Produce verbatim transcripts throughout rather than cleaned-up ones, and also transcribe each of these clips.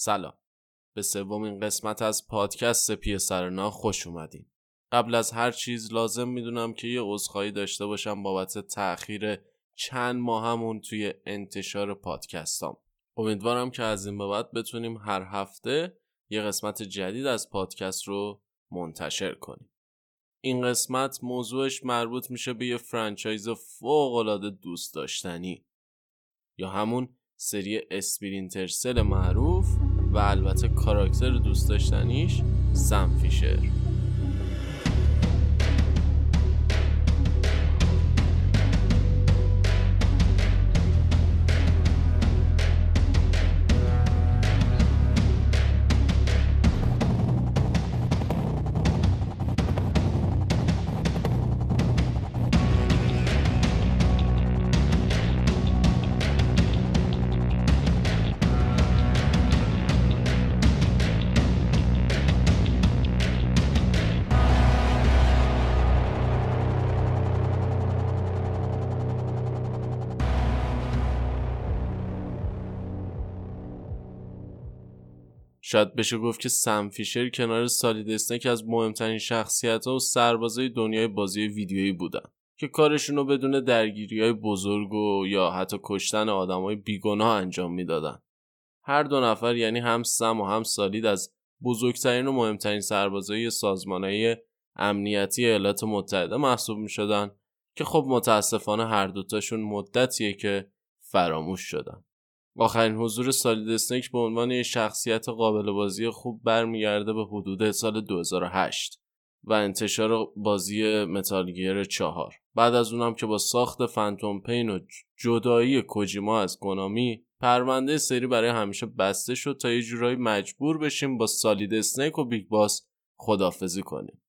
سلام، به سومین قسمت از پادکست پی سرنا خوش اومدین. قبل از هر چیز لازم میدونم که یه عذرخواهی داشته باشم بابت تأخیر چند ماهمون توی انتشار پادکستام. امیدوارم که از این به بعد بتونیم هر هفته یه قسمت جدید از پادکست رو منتشر کنیم. این قسمت موضوعش مربوط میشه به یه فرانچایز فوق‌العاده دوست داشتنی یا همون سری اسپلینتر سل معروف و البته کاراکتر دوست داشتنیش سم فیشر. شاید بشه گفت که سم فیشر کنار سالید اسنک از مهمترین شخصیت‌ها و سربازای دنیای بازی ویدیویی بودن که کارشونو بدون درگیری‌های بزرگ و یا حتی کشتن آدمای بیگناه انجام میدادن. هر دو نفر یعنی هم سم و هم سالید از بزرگترین و مهمترین سربازای سازمان‌های امنیتی ایالات متحده محسوب می‌شدن که خب متأسفانه هر دوتاشون مدتیه که فراموش شدن. آخرین حضور سالید اسنیک به عنوان یک شخصیت قابل بازی خوب برمیگرده به حدود سال دو هزار و هشت و انتشار بازی متال گیر چهار. بعد از اونم که با ساخت فانتوم پین و جدایی کوجیما از کنامی پرونده سری برای همیشه بسته شد تا یه جورایی مجبور بشیم با سالید اسنیک و بیگ باس خداحافظی کنیم.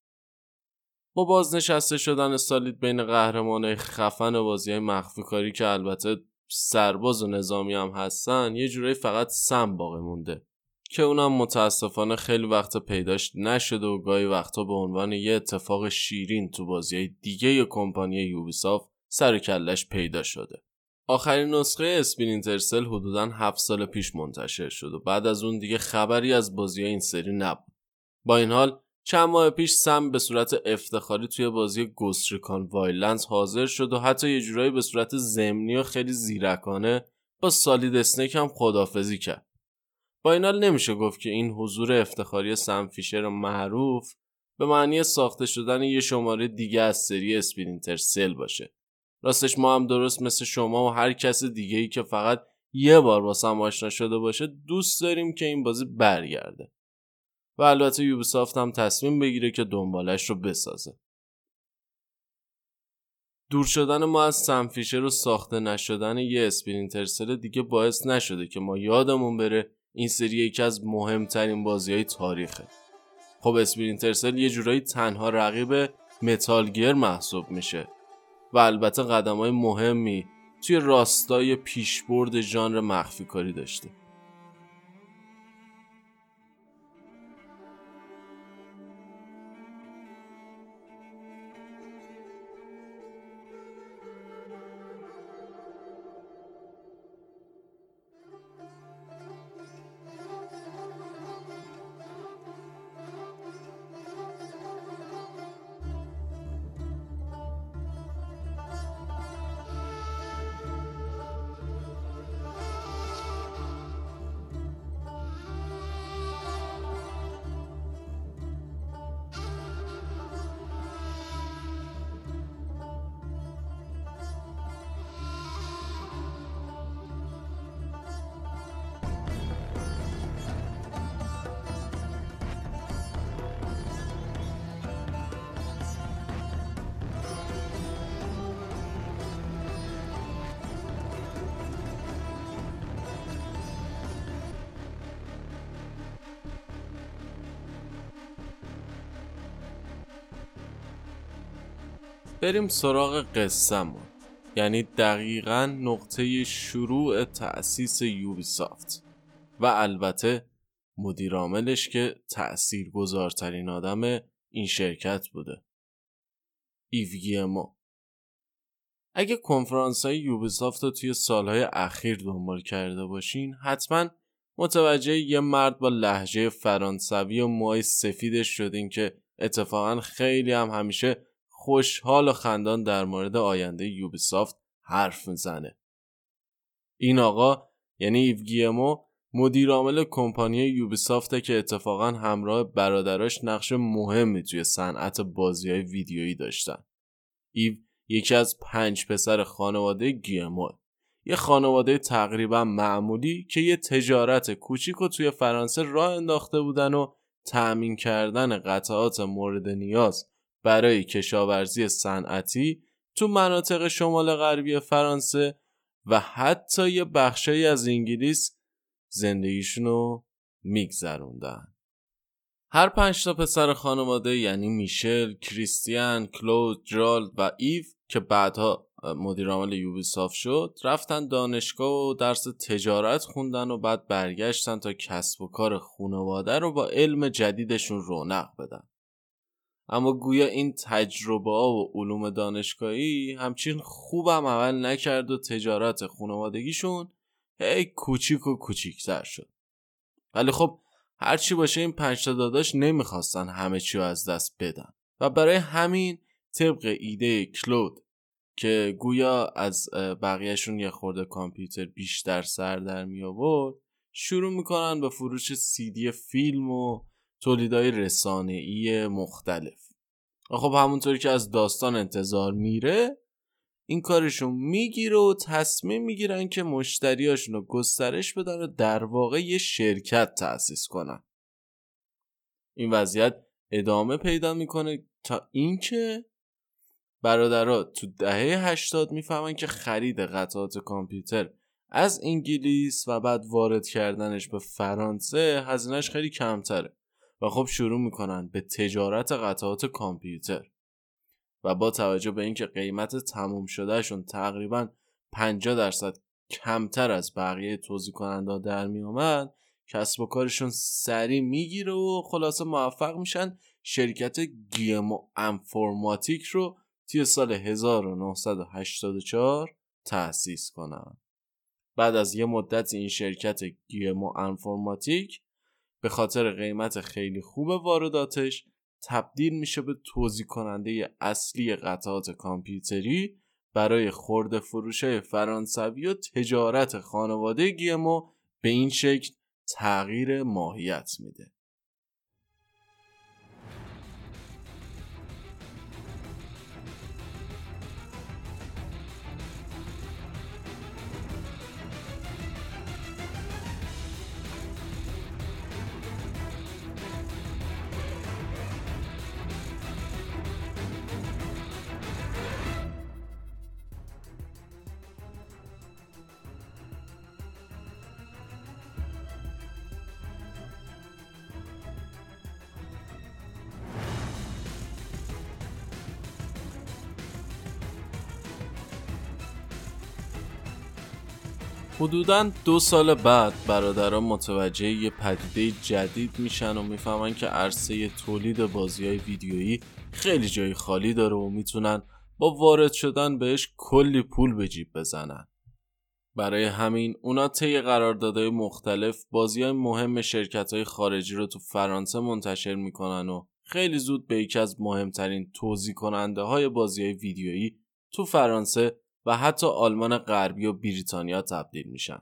با بازنشسته شدن سالید بین قهرمانای خفن بازی‌های مخفی کاری که البته سرباز و نظامی هم هستن، یه جورایی فقط سم باقی مونده که اونم متاسفانه خیلی وقت پیداش نشده و گاهی وقتا به عنوان یه اتفاق شیرین تو بازی‌های دیگه یه کمپانی یوبیسافت سر کلش پیدا شده. آخرین نسخه اسپلینتر سل حدوداً هفت سال پیش منتشر شد و بعد از اون دیگه خبری از بازی این سری نبود. با این حال چند ماه پیش سم به صورت افتخاری توی بازی گوستریکان وایلنس حاضر شد و حتی یه جورایی به صورت ضمنی و خیلی زیرکانه با سالید اسنیک هم خداحافظی کرد. با این حال نمیشه گفت که این حضور افتخاری سم فیشر معروف به معنی ساخته شدن یه شماره دیگه از سری اسپلینتر سل باشه. راستش ما هم درست مثل شما و هر کس دیگه‌ای که فقط یه بار با سم آشنا شده باشه دوست داریم که این بازی برگرده و البته یوبیسافت هم تصمیم بگیره که دنبالش رو بسازه. دور شدن ما از سم فیشر و ساخته نشدن یه اسپلینتر سل دیگه باعث نشده که ما یادمون بره این سری یکی از مهمترین بازی‌های تاریخه. خب اسپلینتر سل یه جورایی تنها رقیب متال گیر محسوب میشه و البته قدم‌های مهمی توی راستای پیشبرد ژانر مخفی کاری داشته. بریم سراغ قصه‌مون، یعنی دقیقاً نقطه شروع تأسیس یوبیسافت و البته مدیرعاملش که تأثیرگذارترین آدم این شرکت بوده، ایو گیلمو. اگه کنفرانس‌های یوبیسافت رو توی سالهای اخیر دنبال کرده باشین حتماً متوجه یه مرد با لهجه فرانسوی و موهای سفیدش شدیم که اتفاقا خیلی هم همیشه خوشحال و خندان در مورد آینده یوبیسافت حرف میزنه. این آقا یعنی ایو گیمو مدیر عامل کمپانی یوبیسافته که اتفاقا همراه برادراش نقش مهمی توی صنعت بازی‌های ویدیویی داشتن. ایو یکی از پنج پسر خانواده گیمو، یه خانواده تقریبا معمولی که یه تجارت کوچیک رو توی فرانسه راه انداخته بودن و تأمین کردن قطعات مورد نیاز برای کشاورزی صنعتی تو مناطق شمال غربی فرانسه و حتی یه بخشی از انگلیس زندگیشون رو میگذروندن. هر پنج تا پسر خانواده یعنی میشل، کریستیان، کلود، جرالد و ایو که بعدها مدیر عامل یوبیسافت شد رفتن دانشگاه و درس تجارت خوندن و بعد برگشتن تا کسب و کار خانواده رو با علم جدیدشون رونق بدن. اما گویا این تجربه ها و علوم دانشگاهی همچین خوبم عمل نکرد و تجارت خانوادگیشون هی کوچیک و کوچیکتر شد. ولی خب هرچی باشه این پنج تا داداش نمیخواستن همه چی رو از دست بدن و برای همین طبق ایده کلود که گویا از بقیهشون یه خورده کامپیوتر بیشتر سر در می آورد شروع میکنن به فروش سیدی فیلم و تولیدهای رسانه‌ای مختلف. خب همونطوری که از داستان انتظار میره این کارشون میگیره و تصمیم میگیرن که مشتریاشون رو گسترش بدن و در واقع یه شرکت تأسیس کنن. این وضعیت ادامه پیدا میکنه تا اینکه برادرها تو دهه هشتاد میفهمن که خرید قطعات کامپیوتر از انگلیس و بعد وارد کردنش به فرانسه هزینه‌اش خیلی کمتره و خب شروع میکنن به تجارت قطعات کامپیوتر و با توجه به اینکه قیمت تموم شدهشون تقریباً پنجاه درصد کمتر از بقیه توزیع کننده در میومد کسب و کارشون سری میگیره و خلاصه موفق میشن شرکت گیمو انفورماتیک رو توی سال هزار و نهصد و هشتاد و چهار تأسیس کنن. بعد از یه مدت این شرکت گیمو انفورماتیک به خاطر قیمت خیلی خوب وارداتش تبدیل میشه به توزیع کننده اصلی قطعات کامپیوتری برای خرده فروشه فرانسوی و تجارت خانواده گیمو به این شکل تغییر ماهیت میده. حدوداً دو سال بعد برادران متوجه یه پدیده جدید میشن و میفهمن که عرصه تولید بازی‌های ویدیویی خیلی جای خالی داره و میتونن با وارد شدن بهش کلی پول به جیب بزنن. برای همین اونا طی قراردادهای مختلف بازی‌های مهم شرکت‌های خارجی رو تو فرانسه منتشر میکنن و خیلی زود به یکی از مهمترین توزیع کننده های بازی‌های ویدیویی تو فرانسه و حتی آلمان غربی و بریتانیا تبدیل میشن.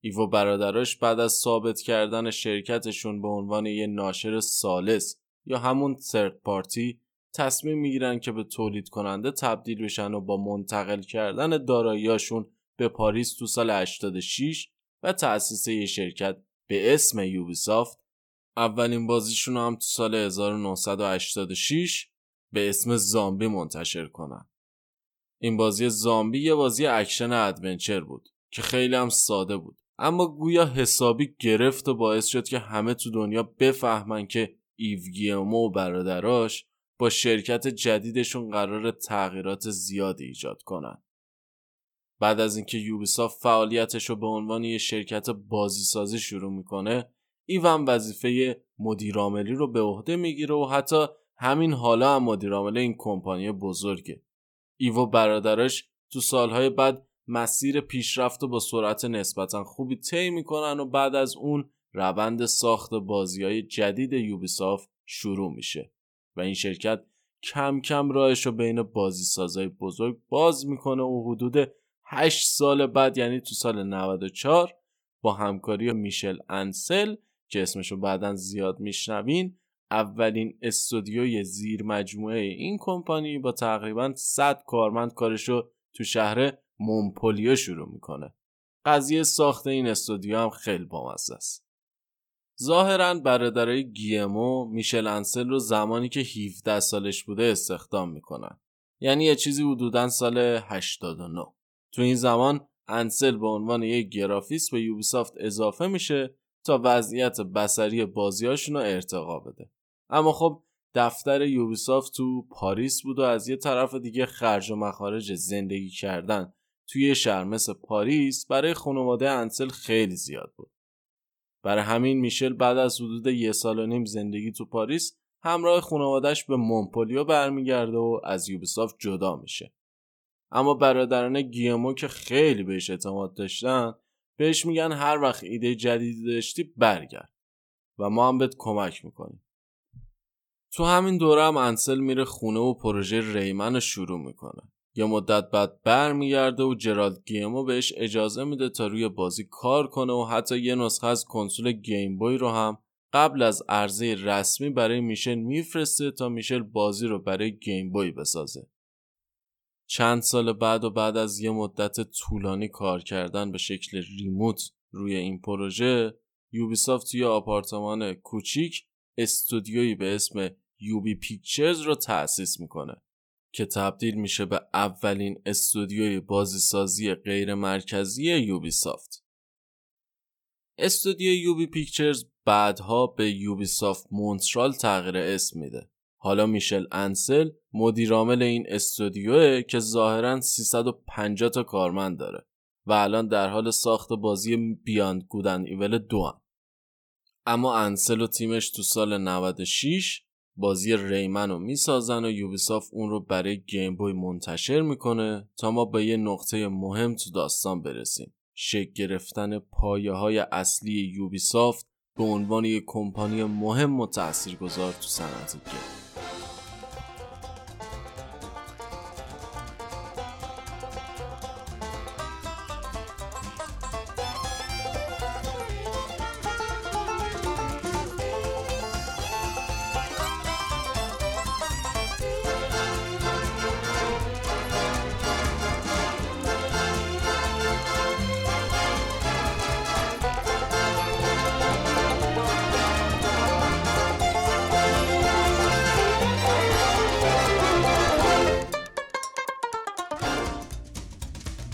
ایو و برادراش بعد از ثابت کردن شرکتشون به عنوان یه ناشر ثالث یا همون ثرد پارتی تصمیم میگیرن که به تولید کننده تبدیل بشن و با منتقل کردن داراییاشون به پاریس تو سال هشتاد و شش و تأسیس یه شرکت به اسم یوبیسافت اولین بازیشون هم تو سال هزار و نهصد و هشتاد و شش به اسم زامبی منتشر کنن. این بازی زامبی یه بازی اکشن ادونچر بود که خیلی هم ساده بود اما گویا حسابی گرفت و باعث شد که همه تو دنیا بفهمن که ایو گیمو و برادراش با شرکت جدیدشون قرار تغییرات زیادی ایجاد کنن. بعد از اینکه یوبیسافت فعالیتش رو به عنوان یه شرکت بازیسازی شروع میکنه ایو هم وظیفه مدیر عاملی رو به عهده میگیره و حتی همین حالا هم مدیر عامل این کمپانی بزرگه. ایو و برادرش تو سالهای بعد مسیر پیشرفت رو با سرعت نسبتا خوبی طی میکنن و بعد از اون روند ساخت بازی‌های جدید یوبیسافت شروع میشه و این شرکت کم کم راهش رو بین بازیسازای بزرگ باز میکنه و حدود هشت سال بعد یعنی تو سال نود و چهار با همکاری میشل انسل که اسمشو بعداً زیاد میشنوین اولین استودیوی زیر مجموعه این کمپانی با تقریباً صد کارمند کارشو تو شهر مونپلیه شروع میکنه. قضیه ساخت این استودیو هم خیلی بامزه است. ظاهراً برادرای گیمو میشل انسل رو زمانی که هفده سالش بوده استخدام میکنن. یعنی یه چیزی حدوداً سال هشتاد و نه. تو این زمان انسل به عنوان یک گرافیست به یوبیسافت اضافه میشه تا وضعیت بصری بازیاشون رو ارتقا بده. اما خب دفتر یوبیسافت تو پاریس بود و از یه طرف دیگه خرج و مخارج زندگی کردن توی شهر مثل پاریس برای خانواده انسل خیلی زیاد بود. برای همین میشل بعد از حدود یه سال و نیم زندگی تو پاریس همراه خانواده‌اش به مونپلیه برمیگرده و از یوبیسافت جدا میشه. اما برادران گیمو که خیلی بهش اعتماد داشتن بهش میگن هر وقت ایده جدیدی داشتی برگرد و ما هم بهت کمک میکنیم. تو همین دوره هم انسل میره خونه و پروژه ریمن رو شروع میکنه. یه مدت بعد برمیگرده و جرالد گیمو بهش اجازه میده تا روی بازی کار کنه و حتی یه نسخه از کنسول گیم بوی رو هم قبل از عرضه رسمی برای میشل میفرسته تا میشل بازی رو برای گیم بوی بسازه. چند سال بعد و بعد از یه مدت طولانی کار کردن به شکل ریموت روی این پروژه، یوبیسافت توی آپارتمان کوچیک استودیویی به اسم یوبی پیکچرز رو تأسیس میکنه که تبدیل میشه به اولین استودیوی بازیسازی غیر مرکزی یوبیسافت. استودیو یوبی پیکچرز بعدها به یوبیسافت مونترال تغییر اسم میده. حالا میشل انسل مدیرعامل این استودیوه که ظاهراً سیصد و پنجاه تا کارمند داره و الان در حال ساخت بازی بیاند گود اند ایول دو هم. اما انسل و تیمش تو سال نود و شش بازی ریمن رو میسازن و یوبیسافت اون رو برای گیم بوی منتشر میکنه تا ما به یه نقطه مهم تو داستان برسیم. شکل گرفتن پایه های اصلی یوبیسافت به عنوان یک کمپانی مهم و تاثیرگذار تو صنعت گیم.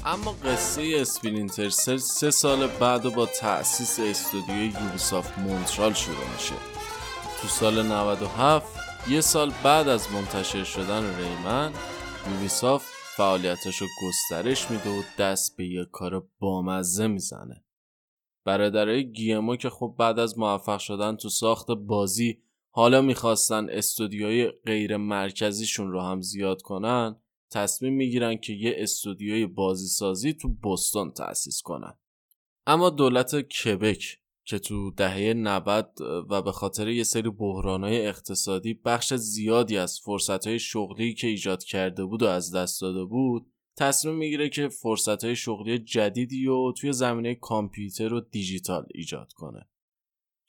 اما قصه اسپلینتر سل سه سال بعد و با تأسیس استودیوی یوبیسافت مونترال شروع میشه. تو سال نود و هفت، یه سال بعد از منتشر شدن ریمن، یوبیسافت فعالیتش رو گسترش میده و دست به یه کار بامزه میزنه. برادرای گیمو که خب بعد از موفق شدن تو ساخت بازی حالا میخواستن استودیوی غیر مرکزیشون رو هم زیاد کنن، تصمیم میگیرن که یه استودیوی بازیسازی تو بوستون تأسیس کنن. اما دولت کبک که تو دهه نود و به خاطر یه سری بحران‌های اقتصادی بخش زیادی از فرصت‌های شغلی که ایجاد کرده بود و از دست داده بود، تصمیم میگیره که فرصت‌های شغلی جدیدی رو توی زمینه کامپیوتر و دیجیتال ایجاد کنه.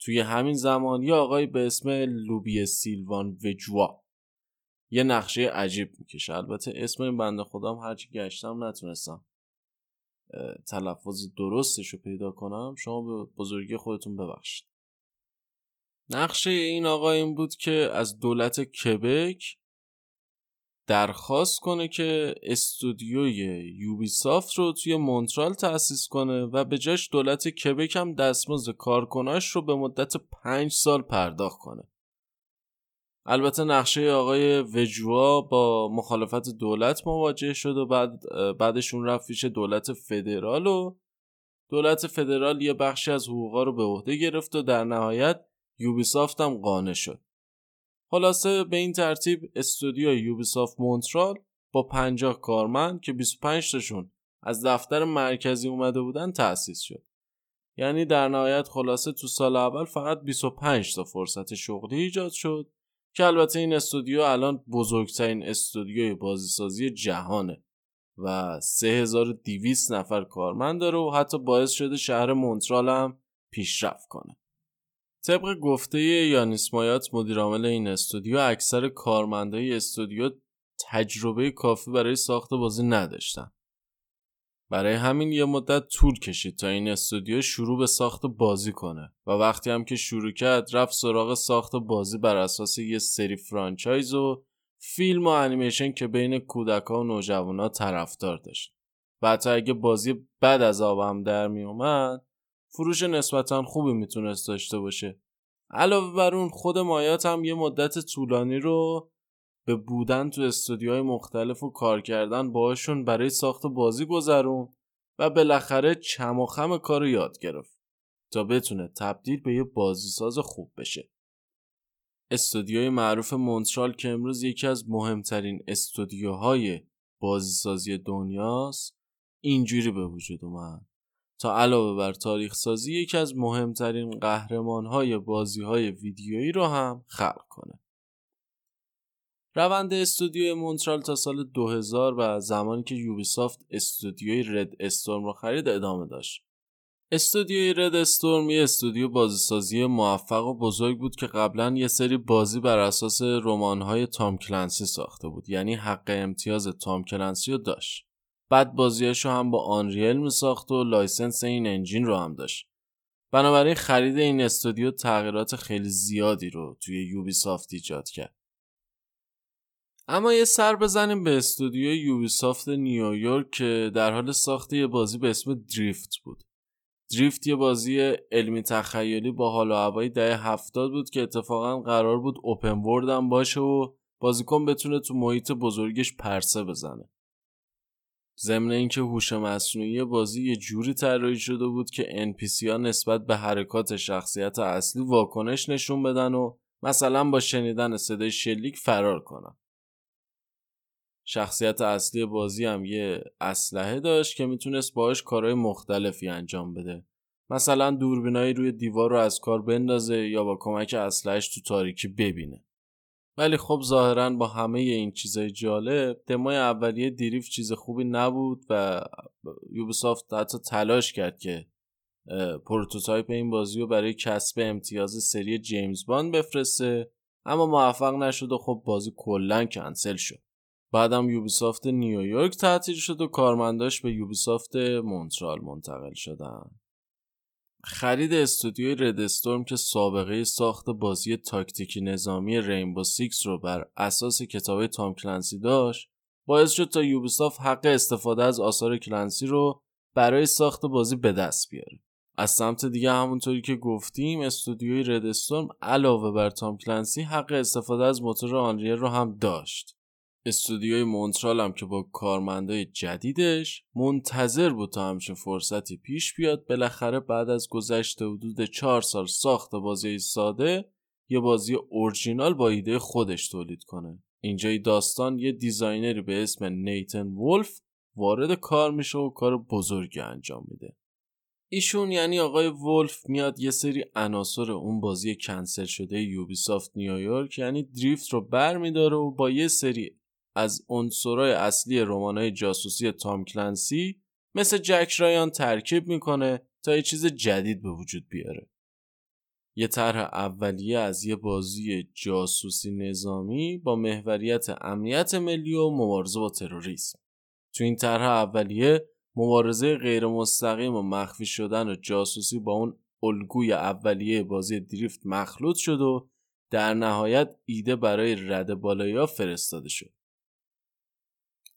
توی همین زمان یه آقایی به اسم لوبی سیلوان وجوا یه نقشه عجیب میکشه. البته اسم این بنده خودم هرچی گشتم نتونستم تلفظ درستش رو پیدا کنم، شما به بزرگی خودتون ببخشید. نقشه این آقا این بود که از دولت کبک درخواست کنه که استودیوی یوبیسافت رو توی مونترال تأسیس کنه و به جاش دولت کبک هم دستمزد کارکناش رو به مدت پنج سال پرداخت کنه. البته نقشه آقای وجوا با مخالفت دولت مواجه شد و بعد بعدشون رفت پیش دولت فدرال و دولت فدرال یه بخشی از حقوقا رو به عهده گرفت و در نهایت یوبیسافت هم قانع شد. خلاصه به این ترتیب استودیو یوبیسافت مونترال با پنجاه کارمند که بیست و پنج تاشون از دفتر مرکزی اومده بودن تأسیس شد. یعنی در نهایت خلاصه تو سال اول فقط بیست و پنج تا فرصت شغلی ایجاد شد که البته این استودیو الان بزرگترین استودیوی بازیسازی جهانه و سه هزار و دویست نفر کارمند داره و حتی باعث شده شهر مونترال هم پیشرفت کنه. طبق گفته یانیس مایات مدیرعامل این استودیو، اکثر کارمندای استودیو تجربه کافی برای ساخت بازی نداشتن. برای همین یه مدت طول کشید تا این استودیو شروع به ساخت بازی کنه و وقتی هم که شروع کرد رفت سراغ ساخت بازی بر اساس یه سری فرانچایز و فیلم و انیمیشن که بین کودکا و نوجوانا طرفدار داشت. و حتی اگه بازی بعد از آب هم در می اومد فروش نسبتا خوبی میتونست داشته باشه. علاوه بر اون خود مایات هم یه مدت طولانی رو به بودن تو استودیوهای مختلف و کار کردن باهاشون برای ساخت بازی گذرون و بالاخره چم و خم کارو یاد گرفت تا بتونه تبدیل به یه بازیساز خوب بشه. استودیوی معروف مونترال که امروز یکی از مهمترین استودیوهای بازیسازی دنیاست اینجوری به وجود اومد تا علاوه بر تاریخ سازی یکی از مهمترین قهرمانهای بازیهای ویدیویی رو هم خلق کنه. روند استودیو مونترال تا سال دو هزار و زمانی که یوبیسافت استودیوی رد استورم رو خرید ادامه داشت. استودیوی رد استورم یه استودیو بازیسازی موفق و بزرگ بود که قبلا یه سری بازی بر اساس رمان‌های تام کلنسی ساخته بود، یعنی حق امتیاز تام کلنسی رو داشت. بعد بازیاشو هم با آنریل میساخت و لایسنس این انجین رو هم داشت. بنابراین خرید این استودیو تغییرات خیلی زیادی رو توی یوبیسافت ایجاد کرد. اما یه سر بزنیم به استودیو یوبیسافت نیویورک که در حال ساخت یه بازی به اسم دریفت بود. دریفت یه بازی علمی تخیلی با حال و هوای دهه هفتاد بود که اتفاقا قرار بود اوپن ورلد هم باشه و بازیکن بتونه تو محیط بزرگش پرسه بزنه. ضمن اینکه هوش مصنوعی بازی یه جوری طراحی شده بود که ان پی سی‌ها نسبت به حرکات شخصیت اصلی واکنش نشون بدن و مثلا با شنیدن صدای شلیک فرار کنن. شخصیت اصلی بازی هم یه اسلحه داشت که میتونست باهاش کارهای مختلفی انجام بده. مثلا دوربینایی روی دیوار رو از کار بندازه یا با کمک اسلحه‌اش تو تاریکی ببینه. ولی خب ظاهراً با همه این چیزای جالب، دمای اولیه دریفت چیز خوبی نبود و یوبیسافت حتی تلاش کرد که پروتوتایپ این بازی رو برای کسب امتیاز سری جیمز باند بفرسته، اما موفق نشد و خب بازی کلاً کنسل شد. بعدم یوبیسافت نیویورک تعطیل شد و کارمنداش به یوبیسافت مونترال منتقل شدن. خرید استودیوی رد استورم که سابقه ساخت بازی تاکتیکی نظامی رینبو سیکس رو بر اساس کتاب تام کلنسی داشت، باعث شد تا یوبیسافت حق استفاده از آثار کلنسی رو برای ساخت بازی به دست بیاره. از سمت دیگه همونطوری که گفتیم استودیوی رد استورم علاوه بر تام کلنسی حق استفاده از موتور آنریل رو هم داشت. استودیوی مونترال هم که با کارمندای جدیدش منتظر بود تا همچین فرصتی پیش بیاد، بالاخره بعد از گذشت حدود چهار سال ساخت بازی ساده یه بازی اورجینال با ایده خودش تولید کنه. اینجای داستان یه دیزاینری به اسم نیتن وولف وارد کار میشه و کار بزرگی انجام میده. ایشون یعنی آقای وولف میاد یه سری عناصر اون بازی کنسل شده یوبیسافت نیویورک یعنی دریفت رو برمی‌داره و با یه سری از عنصرهای اصلی رمان‌های جاسوسی تام کلنسی مثل جک رایان ترکیب میکنه تا یه چیز جدید به وجود بیاره. یه طرح اولیه از یه بازی جاسوسی نظامی با محوریت امنیت ملی و مبارزه با تروریسم. تو این طرح اولیه مبارزه غیر مستقیم و مخفی شدن و جاسوسی با اون الگوی اولیه بازی دریفت مخلوط شد و در نهایت ایده برای رد بالایی فرستاده شد.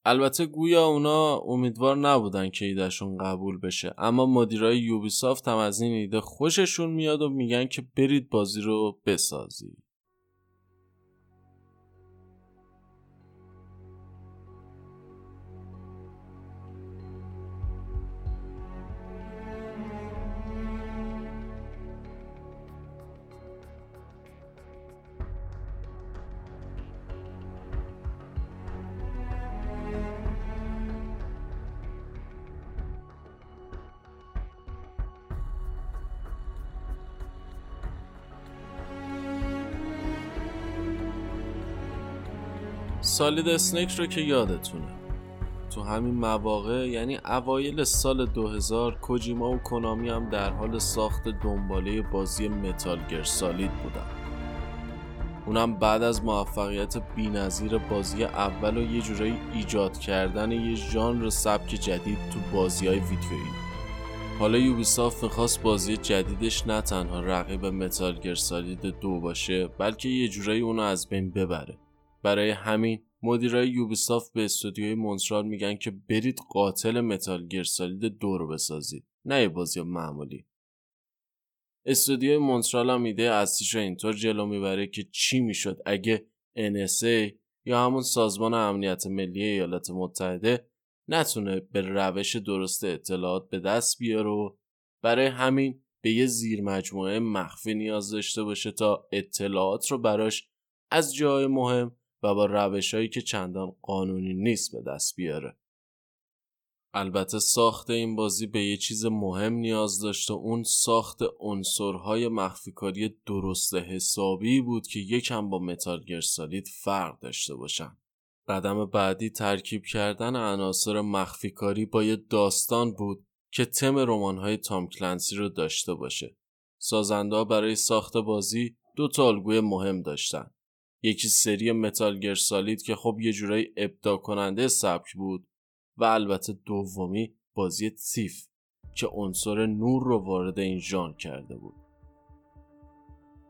البته گویا اونا امیدوار نبودن که ایدهشون قبول بشه، اما مدیرای یوبیسافت هم از این ایده خوششون میاد و میگن که برید بازی رو بسازید. سالید اسنیک رو که یادتونه تو همین مواقع، یعنی اوایل سال دو هزار، کوجیما و کنامی هم در حال ساخت دنباله بازی متال گیر سالید بودن. اونم بعد از موفقیت بی‌نظیر بازی اول و یه جورایی ایجاد کردن یه ژانر سبک جدید تو بازی‌های ویدیویی. حالا یوبیسافت می‌خواست بازی جدیدش نه تنها رقیب متال گیر سالید دو باشه، بلکه یه جورایی اونو از بین ببره. برای همین مدیرای یوبیسافت به استودیوی مونترال میگن که برید قاتل متال گیر سالید دو رو بسازید، نه یه بازی معمولی. استودیوی مونترال هم ایده اصلیش رو اینطور جلو میبره که چی میشد اگه ان اس ای یا همون سازمان امنیت ملی ایالات متحده نتونه به روش درست اطلاعات به دست بیاره و برای همین به یه زیرمجموعه مخفی نیاز داشته باشه تا اطلاعات رو براش از جای مهم و با روش‌هایی که چندان قانونی نیست به دست بیاره. البته ساخت این بازی به یه چیز مهم نیاز داشت و اون ساخت عنصرهای مخفیکاری درست حسابی بود که یکم با متال گیر سالید فرق داشته باشن. قدم بعدی ترکیب کردن عناصر مخفیکاری با یه داستان بود که تم رمان‌های تام کلنسی رو داشته باشه. سازنده‌ها برای ساخت بازی دو تا الگوی مهم داشتن. یکی سری متال گیر سالید که خب یه جورایی ابداع کننده سبک بود و البته دومی بازی تیف که عنصر نور رو وارد این ژانر کرده بود.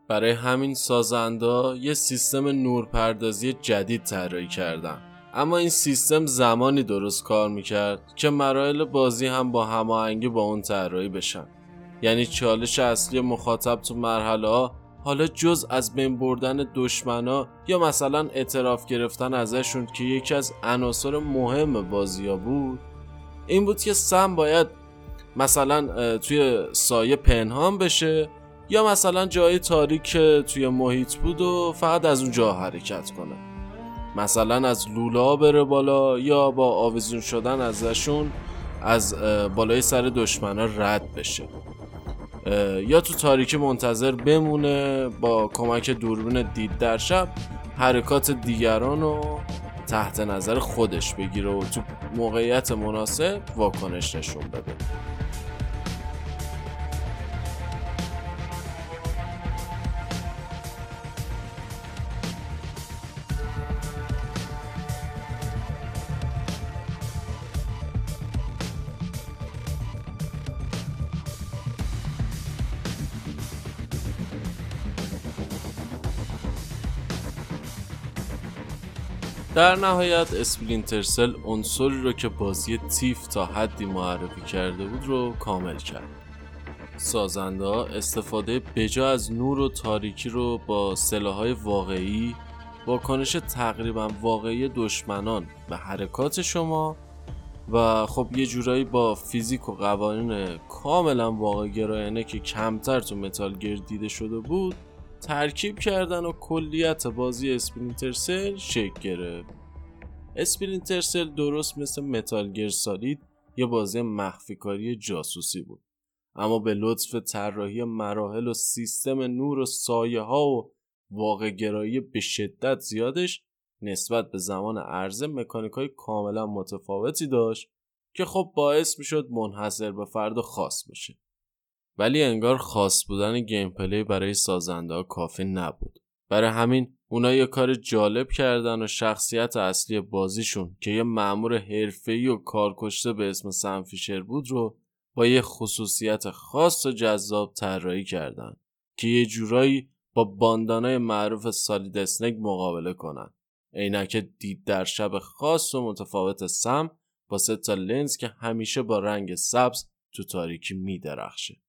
برای همین سازنده یه سیستم نورپردازی جدید طراحی کردن، اما این سیستم زمانی درست کار میکرد که مراحل بازی هم با هماهنگی با اون طراحی بشن. یعنی چالش اصلی مخاطب تو مرحله ها حالا جز از بین بردن دشمنا یا مثلا اعتراف گرفتن ازشون که یکی از عناصر مهم بازیا بود، این بود که سم باید مثلا توی سایه پنهان بشه یا مثلا جای تاریک که توی محیط بود و فقط از اونجا حرکت کنه، مثلا از لولا بره بالا یا با آویزون شدن ازشون از بالای سر دشمنا رد بشه، یا تو تاریکی منتظر بمونه با کمک دوربین دید در شب حرکات دیگران رو تحت نظر خودش بگیره و تو موقعیت مناسب واکنش نشون بده. در نهایت اسپلینتر سل عنصری رو که بازی تیف تا حدی معرفی کرده بود رو کامل کرد. سازنده ها استفاده بجا از نور و تاریکی رو با سلاح‌های واقعی، واکنش تقریبا واقعی دشمنان به حرکات شما و خب یه جورایی با فیزیک و قوانین کاملا واقع گرایانه که کمتر تو متال گیر دیده شده بود ترکیب کردن و کلیت بازی اسپلینتر سل شکل گرفت. اسپلینتر سل درست مثل متال گیر سالید یه بازی مخفیکاری جاسوسی بود، اما به لطف طراحی مراحل و سیستم نور و سایه ها و واقع گرایی به شدت زیادش نسبت به زمان عرضه مکانیکای کاملا متفاوتی داشت که خب باعث میشد منحصر به فرد خاص بشه. ولی انگار خاص بودن گیم پلی برای سازنده‌ها کافی نبود. برای همین اونا یه کار جالب کردن و شخصیت اصلی بازیشون که یه مأمور حرفه‌ای و کارکشته به اسم سم فیشر بود رو با یه خصوصیت خاص و جذاب طراحی کردن که یه جورایی با باندانای معروف سالید اسنیک مقابله کنن. عینک دید در شب خاص و متفاوت سم با سه تا لنز که همیشه با رنگ سبز تو تاریکی می‌درخشه.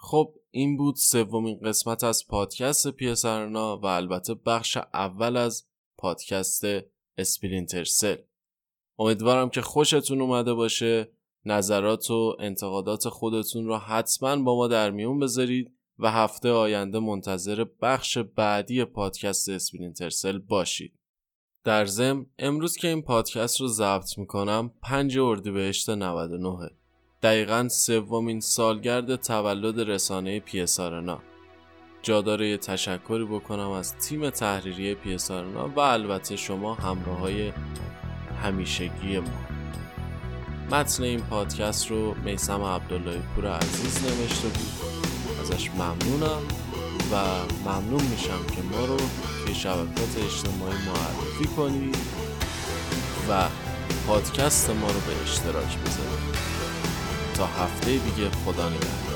خب این بود سومین قسمت از پادکست پیسرنا و البته بخش اول از پادکست اسپلینتر سل. امیدوارم که خوشتون اومده باشه. نظرات و انتقادات خودتون رو حتما با ما در میون بذارید و هفته آینده منتظر بخش بعدی پادکست اسپلینتر سل باشید. در ضمن امروز که این پادکست رو ضبط میکنم پنجم اردیبهشت نود و نه، دقیقاً سومین سالگرد تولد رسانه پی‌اس‌آرنا. جا داره یه تشکری بکنم از تیم تحریریه پی‌اس‌آرنا و البته شما همراهای همیشگی ما. متن این پادکست رو میثم عبدالله پور عزیز نوشته بود. ازش ممنونم و ممنون میشم که ما رو به شبکات اجتماعی معرفی کنید و پادکست ما رو به اشتراک بذارید. تا هفته دیگه، خدا نگهدار.